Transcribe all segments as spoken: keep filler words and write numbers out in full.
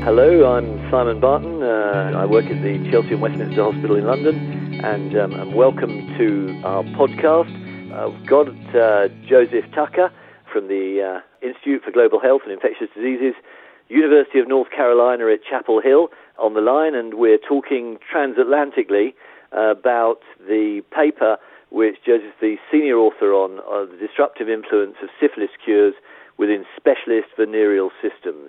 Hello, I'm Simon Barton. Uh, I work at the Chelsea and Westminster Hospital in London, and, um, and welcome to our podcast. Uh, we've got uh, Joseph Tucker from the uh, Institute for Global Health and Infectious Diseases, University of North Carolina at Chapel Hill, on the line, and we're talking transatlantically uh, about the paper which Joseph's the senior author on uh, the disruptive influence of syphilis cures within specialist venereal systems.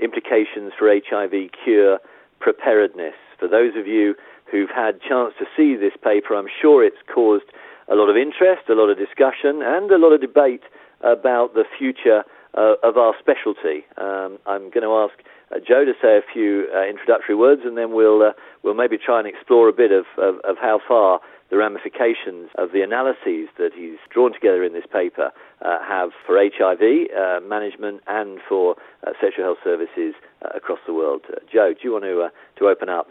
Implications for H I V cure preparedness. For those of you who've had chance to see this paper, I'm sure it's caused a lot of interest, a lot of discussion, and a lot of debate about the future uh, of our specialty. Um, I'm going to ask uh, Joe to say a few uh, introductory words, and then we'll uh, we'll maybe try and explore a bit of, of, of how far the ramifications of the analyses that he's drawn together in this paper uh, have for H I V uh, management and for uh, sexual health services uh, across the world. Uh, Joe, do you want to, uh, to open up?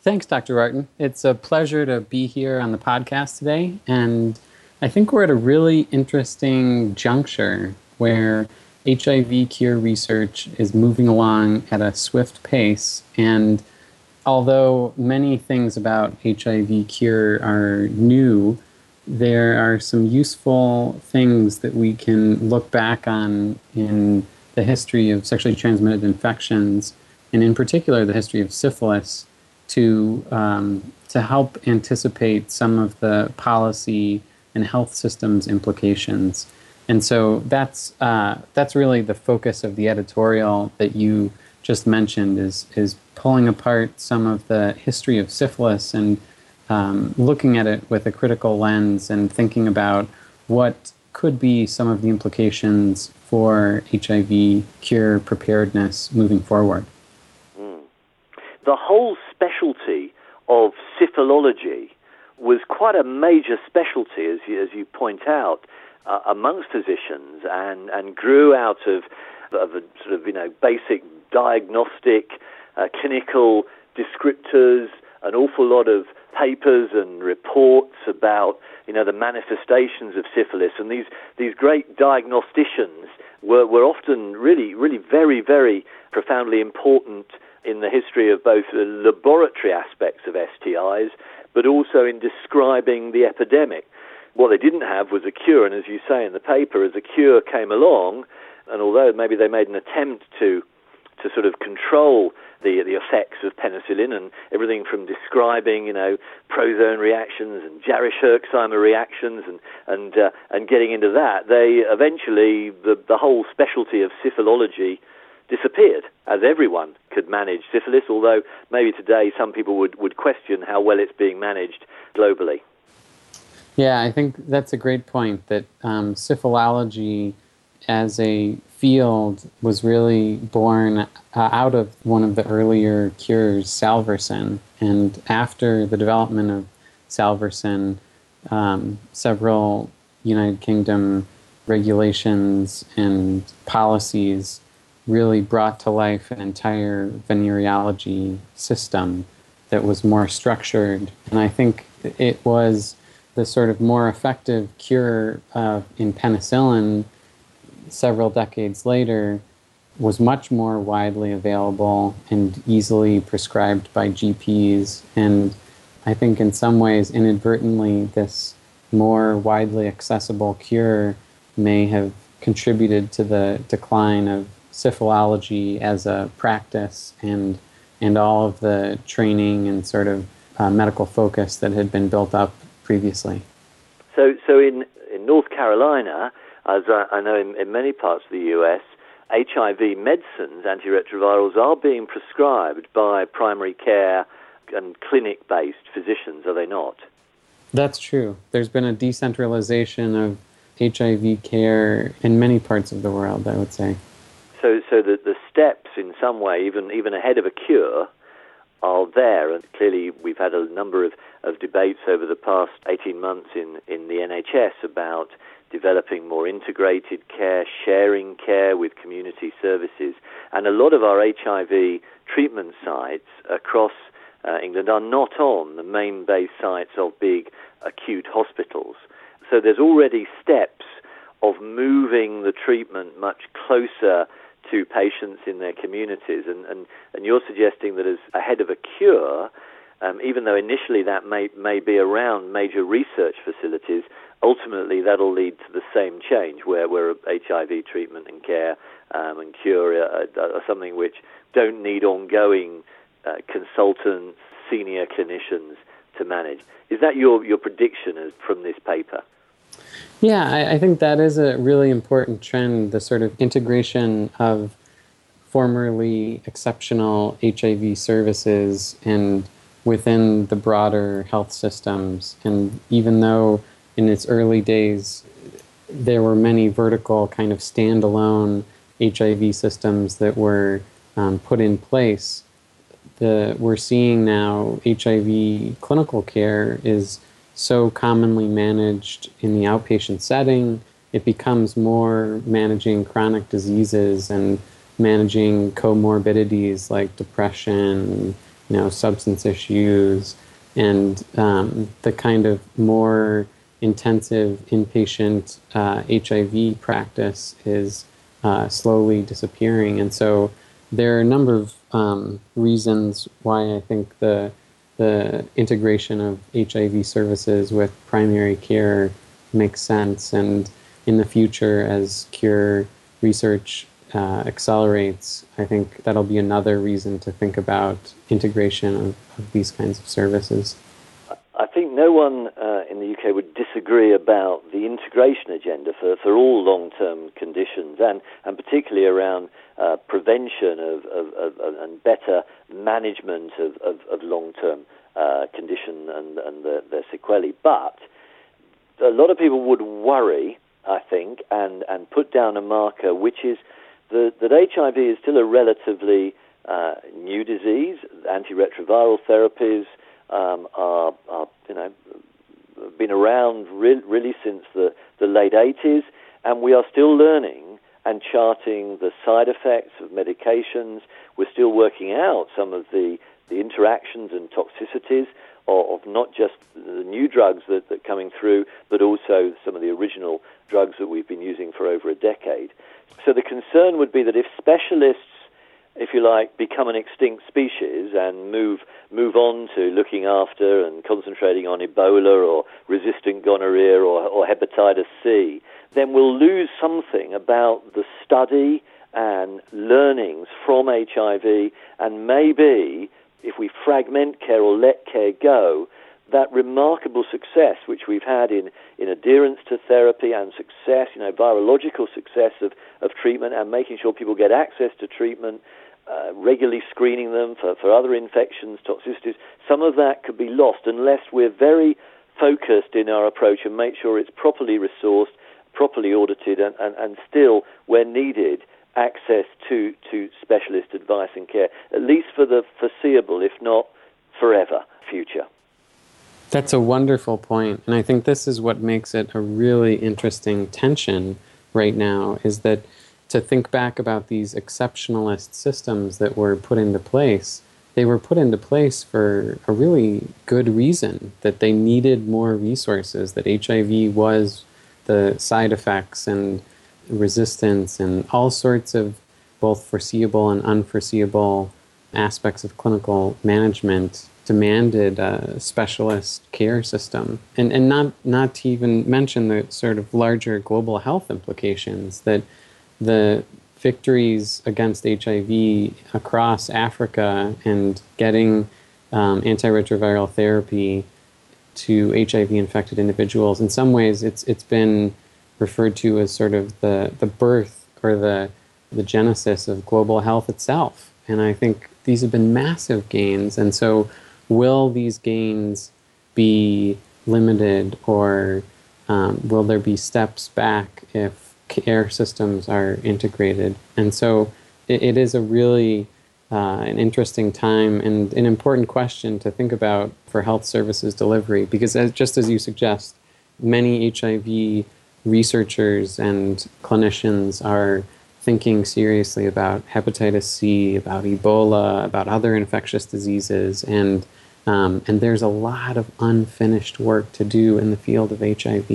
Thanks, Doctor Barton. It's a pleasure to be here on the podcast today, and I think we're at a really interesting juncture where H I V cure research is moving along at a swift pace, and although many things about H I V cure are new, there are some useful things that we can look back on in the history of sexually transmitted infections, and in particular the history of syphilis, to um, to help anticipate some of the policy and health systems implications. And so that's uh, that's really the focus of the editorial that you just mentioned, is is pulling apart some of the history of syphilis and um, looking at it with a critical lens and thinking about what could be some of the implications for H I V cure preparedness moving forward. Mm. The whole specialty of syphilology was quite a major specialty, as you, as you point out, uh, amongst physicians, and, and grew out of, of a sort of, you know, basic diagnostic, uh, clinical descriptors, an awful lot of papers and reports about, you know, the manifestations of syphilis. And these, these great diagnosticians were, were often really, really very, very profoundly important in the history of both the laboratory aspects of S T Is, but also in describing the epidemic. What they didn't have was a cure, and as you say in the paper, as a cure came along, and although maybe they made an attempt to to sort of control the the effects of penicillin and everything from describing, you know, prozone reactions and Jarisch-Herxheimer reactions and and uh, and getting into that, they eventually, the, the whole specialty of syphilology disappeared, as everyone could manage syphilis, although maybe today some people would, would question how well it's being managed globally. Yeah, I think that's a great point, that um, syphilology as a field was really born uh, out of one of the earlier cures, Salverson. And after the development of Salverson, um, several United Kingdom regulations and policies really brought to life an entire venereology system that was more structured. And I think it was the sort of more effective cure uh, in penicillin several decades later, was much more widely available and easily prescribed by G Ps. And I think in some ways, inadvertently, this more widely accessible cure may have contributed to the decline of syphilology as a practice and and all of the training and sort of uh, medical focus that had been built up previously. So, so in, in North Carolina, as I know in, in many parts of the U S, H I V medicines, antiretrovirals, are being prescribed by primary care and clinic-based physicians, are they not? That's true. There's been a decentralization of H I V care in many parts of the world, I would say. So so the, the steps, in some way, even, even ahead of a cure, are there. And clearly we've had a number of, of debates over the past eighteen months in, in the N H S about developing more integrated care, sharing care with community services. And a lot of our H I V treatment sites across uh, England are not on the main base sites of big acute hospitals. So there's already steps of moving the treatment much closer to patients in their communities. And, and, and you're suggesting that as ahead of a cure, um, even though initially that may, may be around major research facilities, ultimately that'll lead to the same change where, where H I V treatment and care um, and cure are, are something which don't need ongoing uh, consultants, senior clinicians to manage. Is that your, your prediction as from this paper? Yeah, I, I think that is a really important trend, the sort of integration of formerly exceptional H I V services and within the broader health systems. And even though in its early days there were many vertical kind of standalone H I V systems that were um, put in place, the, we're seeing now H I V clinical care is so commonly managed in the outpatient setting, it becomes more managing chronic diseases and managing comorbidities like depression, you know, substance issues, and um, the kind of more intensive inpatient uh, H I V practice is uh, slowly disappearing. And so there are a number of um, reasons why I think the the integration of H I V services with primary care makes sense. And in the future, as cure research uh, accelerates, I think that'll be another reason to think about integration of, of these kinds of services. I think no one uh, in the U K would disagree about the integration agenda for, for all long-term conditions, and, and particularly around uh, prevention of, of, of, of and better management of, of, of long-term uh, condition and, and the, their sequelae. But a lot of people would worry, I think, and, and put down a marker, which is the, that H I V is still a relatively uh, new disease. Antiretroviral therapies Um, are, are, you know, been around re- really since the, the late eighties, and we are still learning and charting the side effects of medications. We're still working out some of the, the interactions and toxicities of, of not just the new drugs that, that are coming through, but also some of the original drugs that we've been using for over a decade. So the concern would be that if specialists, if you like, become an extinct species and move move on to looking after and concentrating on Ebola or resistant gonorrhea or, or hepatitis C, then we'll lose something about the study and learnings from H I V, and maybe if we fragment care or let care go, that remarkable success which we've had in, in adherence to therapy and success, you know, virological success of, of treatment and making sure people get access to treatment, uh, regularly screening them for, for other infections, toxicities, some of that could be lost unless we're very focused in our approach and make sure it's properly resourced, properly audited, and, and, and still, where needed, access to, to specialist advice and care, at least for the foreseeable, if not forever, future. That's a wonderful point, and I think this is what makes it a really interesting tension right now, is that to think back about these exceptionalist systems that were put into place, they were put into place for a really good reason, that they needed more resources, that H I V was the side effects and resistance and all sorts of both foreseeable and unforeseeable aspects of clinical management demanded a specialist care system. And and not, not to even mention the sort of larger global health implications, that the victories against H I V across Africa and getting um, antiretroviral therapy to H I V-infected individuals, in some ways it's it's been referred to as sort of the, the birth or the the genesis of global health itself. And I think these have been massive gains, and so will these gains be limited, or um, will there be steps back if care systems are integrated? And so it, it is a really uh, an interesting time and an important question to think about for health services delivery, because as, just as you suggest, many H I V researchers and clinicians are thinking seriously about hepatitis C, about Ebola, about other infectious diseases, and Um, and there's a lot of unfinished work to do in the field of H I V.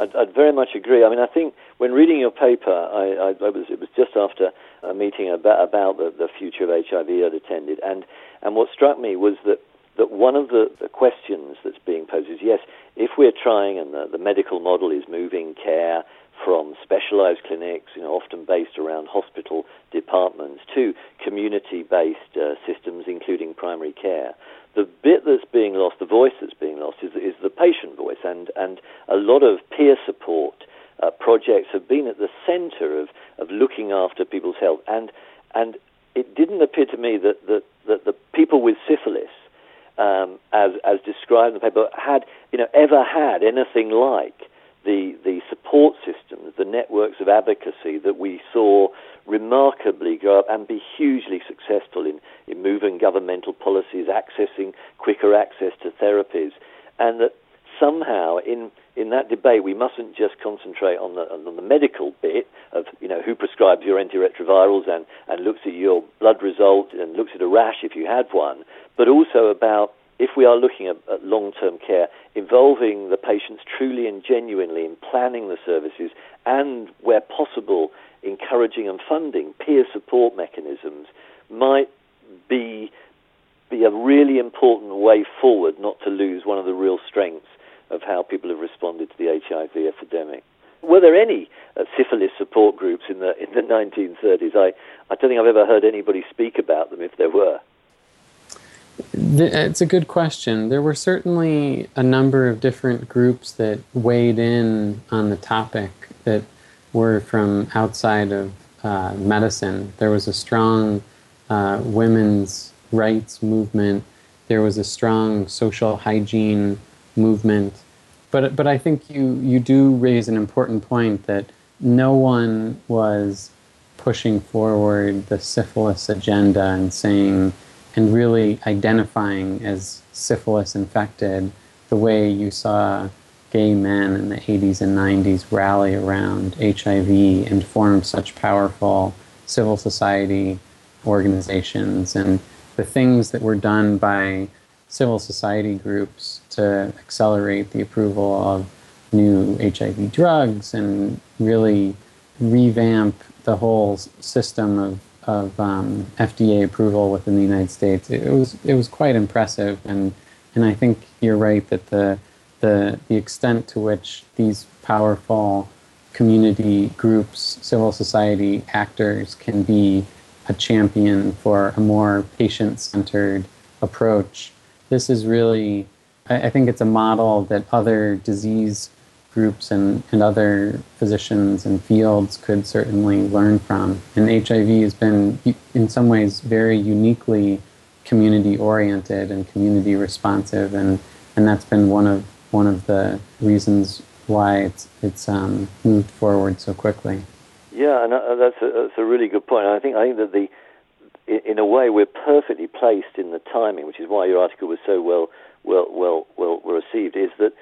I'd, I'd very much agree. I mean, I think when reading your paper, I, I, I was, it was just after a meeting about, about the, the future of H I V I'd attended, and, and what struck me was that, that one of the, the questions that's being posed is, yes, if we're trying, and the, the medical model is moving care from specialized clinics, you know, often based around hospital departments, to community-based uh, systems, including primary care. The bit that's being lost, the voice that's being lost, is, is the patient voice, and, and a lot of peer support uh, projects have been at the center of, of looking after people's health. And and it didn't appear to me that, that, that the people with syphilis, um, as, as described in the paper, had you know ever had anything like The, the support systems, the networks of advocacy that we saw remarkably grow up and be hugely successful in, in moving governmental policies, accessing quicker access to therapies, and that somehow in in that debate we mustn't just concentrate on the, on the medical bit of you know who prescribes your antiretrovirals and, and looks at your blood result and looks at a rash if you had one, but also about, if we are looking at, at long-term care, involving the patients truly and genuinely in planning the services and, where possible, encouraging and funding peer support mechanisms might be, be a really important way forward not to lose one of the real strengths of how people have responded to the H I V epidemic. Were there any uh, syphilis support groups in the, in the nineteen thirties? I, I don't think I've ever heard anybody speak about them if there were. It's a good question. There were certainly a number of different groups that weighed in on the topic that were from outside of uh, medicine. There was a strong uh, women's rights movement. There was a strong social hygiene movement. But but I think you, you do raise an important point that no one was pushing forward the syphilis agenda and saying, and really identifying as syphilis infected the way you saw gay men in the eighties and nineties rally around H I V and form such powerful civil society organizations, and the things that were done by civil society groups to accelerate the approval of new H I V drugs and really revamp the whole system of of um, F D A approval within the United States. It was it was quite impressive, and and I think you're right that the the the extent to which these powerful community groups, civil society actors, can be a champion for a more patient-centered approach. This is really, I, I think it's a model that other disease groups and, and other physicians and fields could certainly learn from. And H I V has been, in some ways, very uniquely community-oriented and community-responsive, and, and that's been one of one of the reasons why it's it's um, moved forward so quickly. Yeah, and that's a, that's a really good point. I think I think that the in a way we're perfectly placed in the timing, which is why your article was so well well well well received. Is that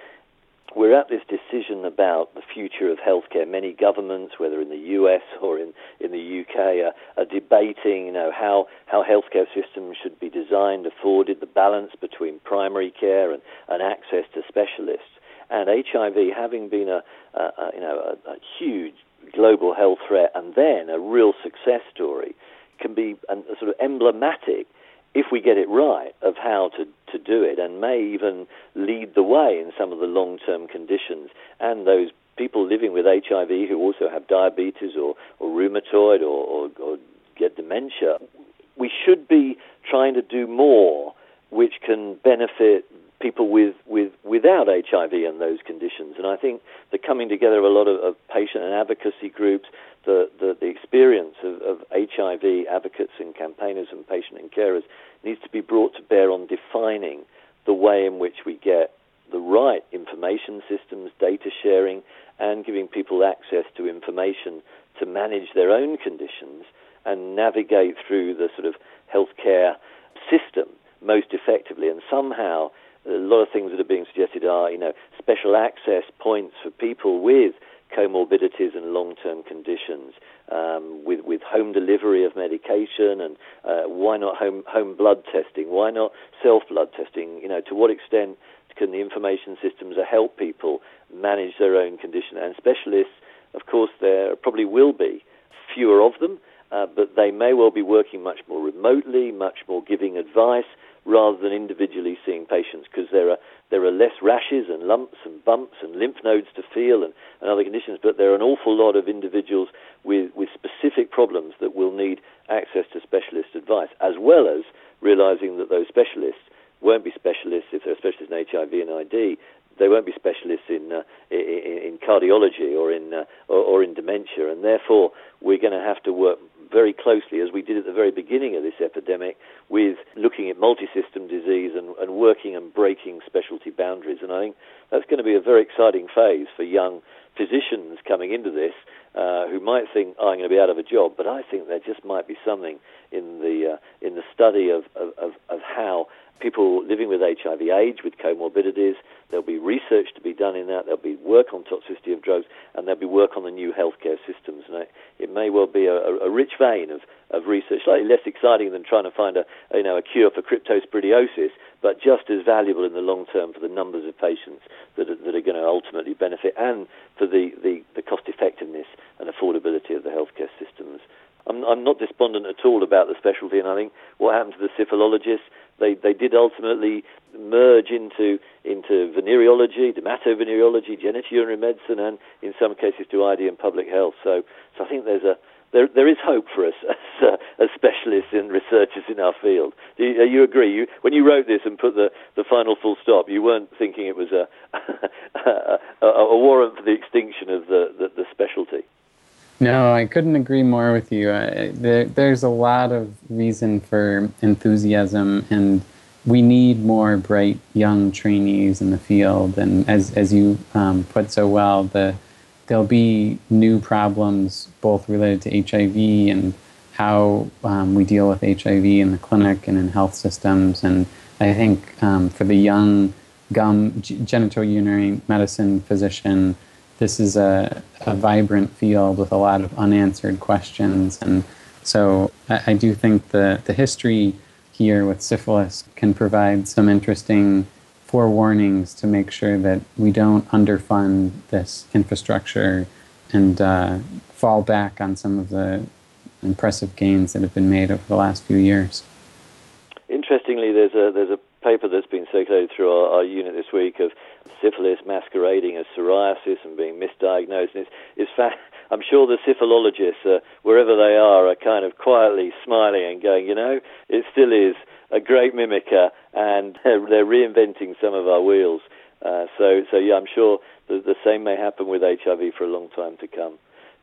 we're at this decision about the future of healthcare. Many governments, whether in the U S or in, in the U K, are, are debating, you know, how, how healthcare systems should be designed, afforded, the balance between primary care and, and access to specialists. And H I V, having been a, a, a you know a, a huge global health threat and then a real success story, can be a, a sort of emblematic, if we get it right, of how to, to do it, and may even lead the way in some of the long-term conditions. And those people living with H I V who also have diabetes or, or rheumatoid or, or, or get dementia, we should be trying to do more which can benefit people with, with without H I V and those conditions. And I think the coming together of a lot of, of patient and advocacy groups, the, the, the experience of, of H I V advocates and campaigners and patient and carers needs to be brought to bear on defining the way in which we get the right information systems, data sharing, and giving people access to information to manage their own conditions and navigate through the sort of healthcare system most effectively. And somehow, a lot of things that are being suggested are, you know, special access points for people with comorbidities and long-term conditions, um, with with home delivery of medication, and uh, why not home home blood testing? Why not self blood testing? You know, to what extent can the information systems help people manage their own condition? And specialists, of course, there probably will be fewer of them, uh, but they may well be working much more remotely, much more giving advice rather than individually seeing patients, because there are there are less rashes and lumps and bumps and lymph nodes to feel, and, and other conditions, but there are an awful lot of individuals with, with specific problems that will need access to specialist advice, as well as realizing that those specialists won't be specialists if they're specialists in H I V and I D. They won't be specialists in uh, in, in cardiology or in uh, or, or in dementia, and therefore we're going to have to work very closely, as we did at the very beginning of this epidemic, with looking at multi-system disease and, and working and breaking specialty boundaries. And I think that's going to be a very exciting phase for young physicians coming into this, uh, who might think, oh, I'm going to be out of a job, but I think there just might be something in the uh, in the study of, of, of how people living with H I V age, with comorbidities. There'll be research to be done in that. There'll be work on toxicity of drugs, and there'll be work on the new healthcare systems. And it, it may well be a, a rich vein of, of research, slightly less exciting than trying to find a, you know, a cure for cryptosporidiosis, but just as valuable in the long term for the numbers of patients that are, that are going to ultimately benefit, and for the, the, the cost effectiveness and affordability of the healthcare systems. I'm, I'm not despondent at all about the specialty, and I think what happened to the syphilologists, they they did ultimately merge into into venereology, dermatovenereology, genitourinary medicine, and in some cases to I D and public health. So, so I think there's a there there is hope for us as, uh, as specialists and researchers in our field. Do you, you agree? You, when you wrote this and put the, the final full stop, you weren't thinking it was a a, a warrant for the extinction of the, the, the specialty. No, I couldn't agree more with you. Uh, there, there's a lot of reason for enthusiasm, and we need more bright young trainees in the field. And as as you um, put so well, the there'll be new problems both related to H I V and how um, we deal with H I V in the clinic and in health systems. And I think um, for the young gum g- genitourinary medicine physician, this is a, a vibrant field with a lot of unanswered questions. And so I, I do think the, the history here with syphilis can provide some interesting forewarnings to make sure that we don't underfund this infrastructure and uh, fall back on some of the impressive gains that have been made over the last few years. Interestingly, there's a there's a paper that's been circulated through our, our unit this week of syphilis masquerading as psoriasis and being misdiagnosed. And it's, it's fa- I'm sure the syphilologists, uh, wherever they are, are kind of quietly smiling and going, you know, it still is a great mimicker, and they're reinventing some of our wheels. Uh, so, so yeah, I'm sure the, the same may happen with H I V for a long time to come.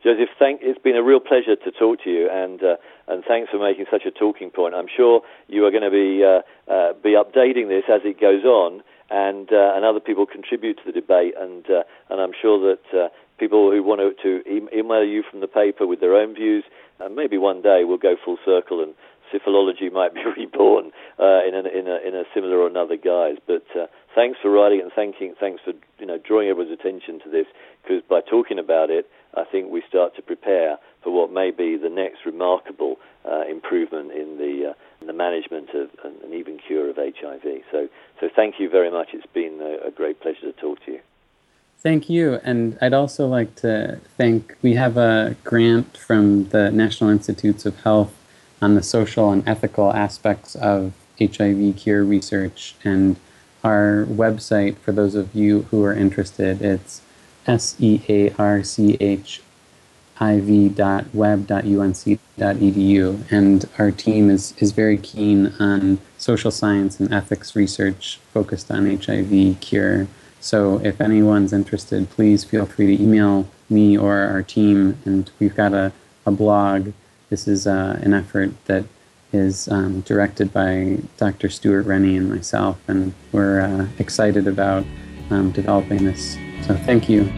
Joseph, thank, it's been a real pleasure to talk to you, and uh, and thanks for making such a talking point. I'm sure you are going to be uh, uh, be updating this as it goes on, and uh, and other people contribute to the debate, and uh, and I'm sure that uh, people who want to, to e- email you from the paper with their own views, and maybe one day we'll go full circle and syphilology might be reborn uh, in, a, in a in a similar or another guise. But uh, thanks for writing, and thanking, thanks for you know drawing everyone's attention to this, because by talking about it, I think we start to prepare for what may be the next remarkable uh, improvement in the uh, in the management of and, and even cure of H I V. So, so thank you very much. It's been a, a great pleasure to talk to you. Thank you, and I'd also like to thank. We have a grant from the National Institutes of Health on the social and ethical aspects of H I V cure research, and our website, for those of you who are interested, it's S E A R C H I V dot web dot U N C dot E D U, and our team is, is very keen on social science and ethics research focused on H I V cure. So if anyone's interested, please feel free to email me or our team, and we've got a, a blog. This is uh, an effort that is um, directed by Doctor Stuart Rennie and myself, and we're uh, excited about um, developing this. So thank you.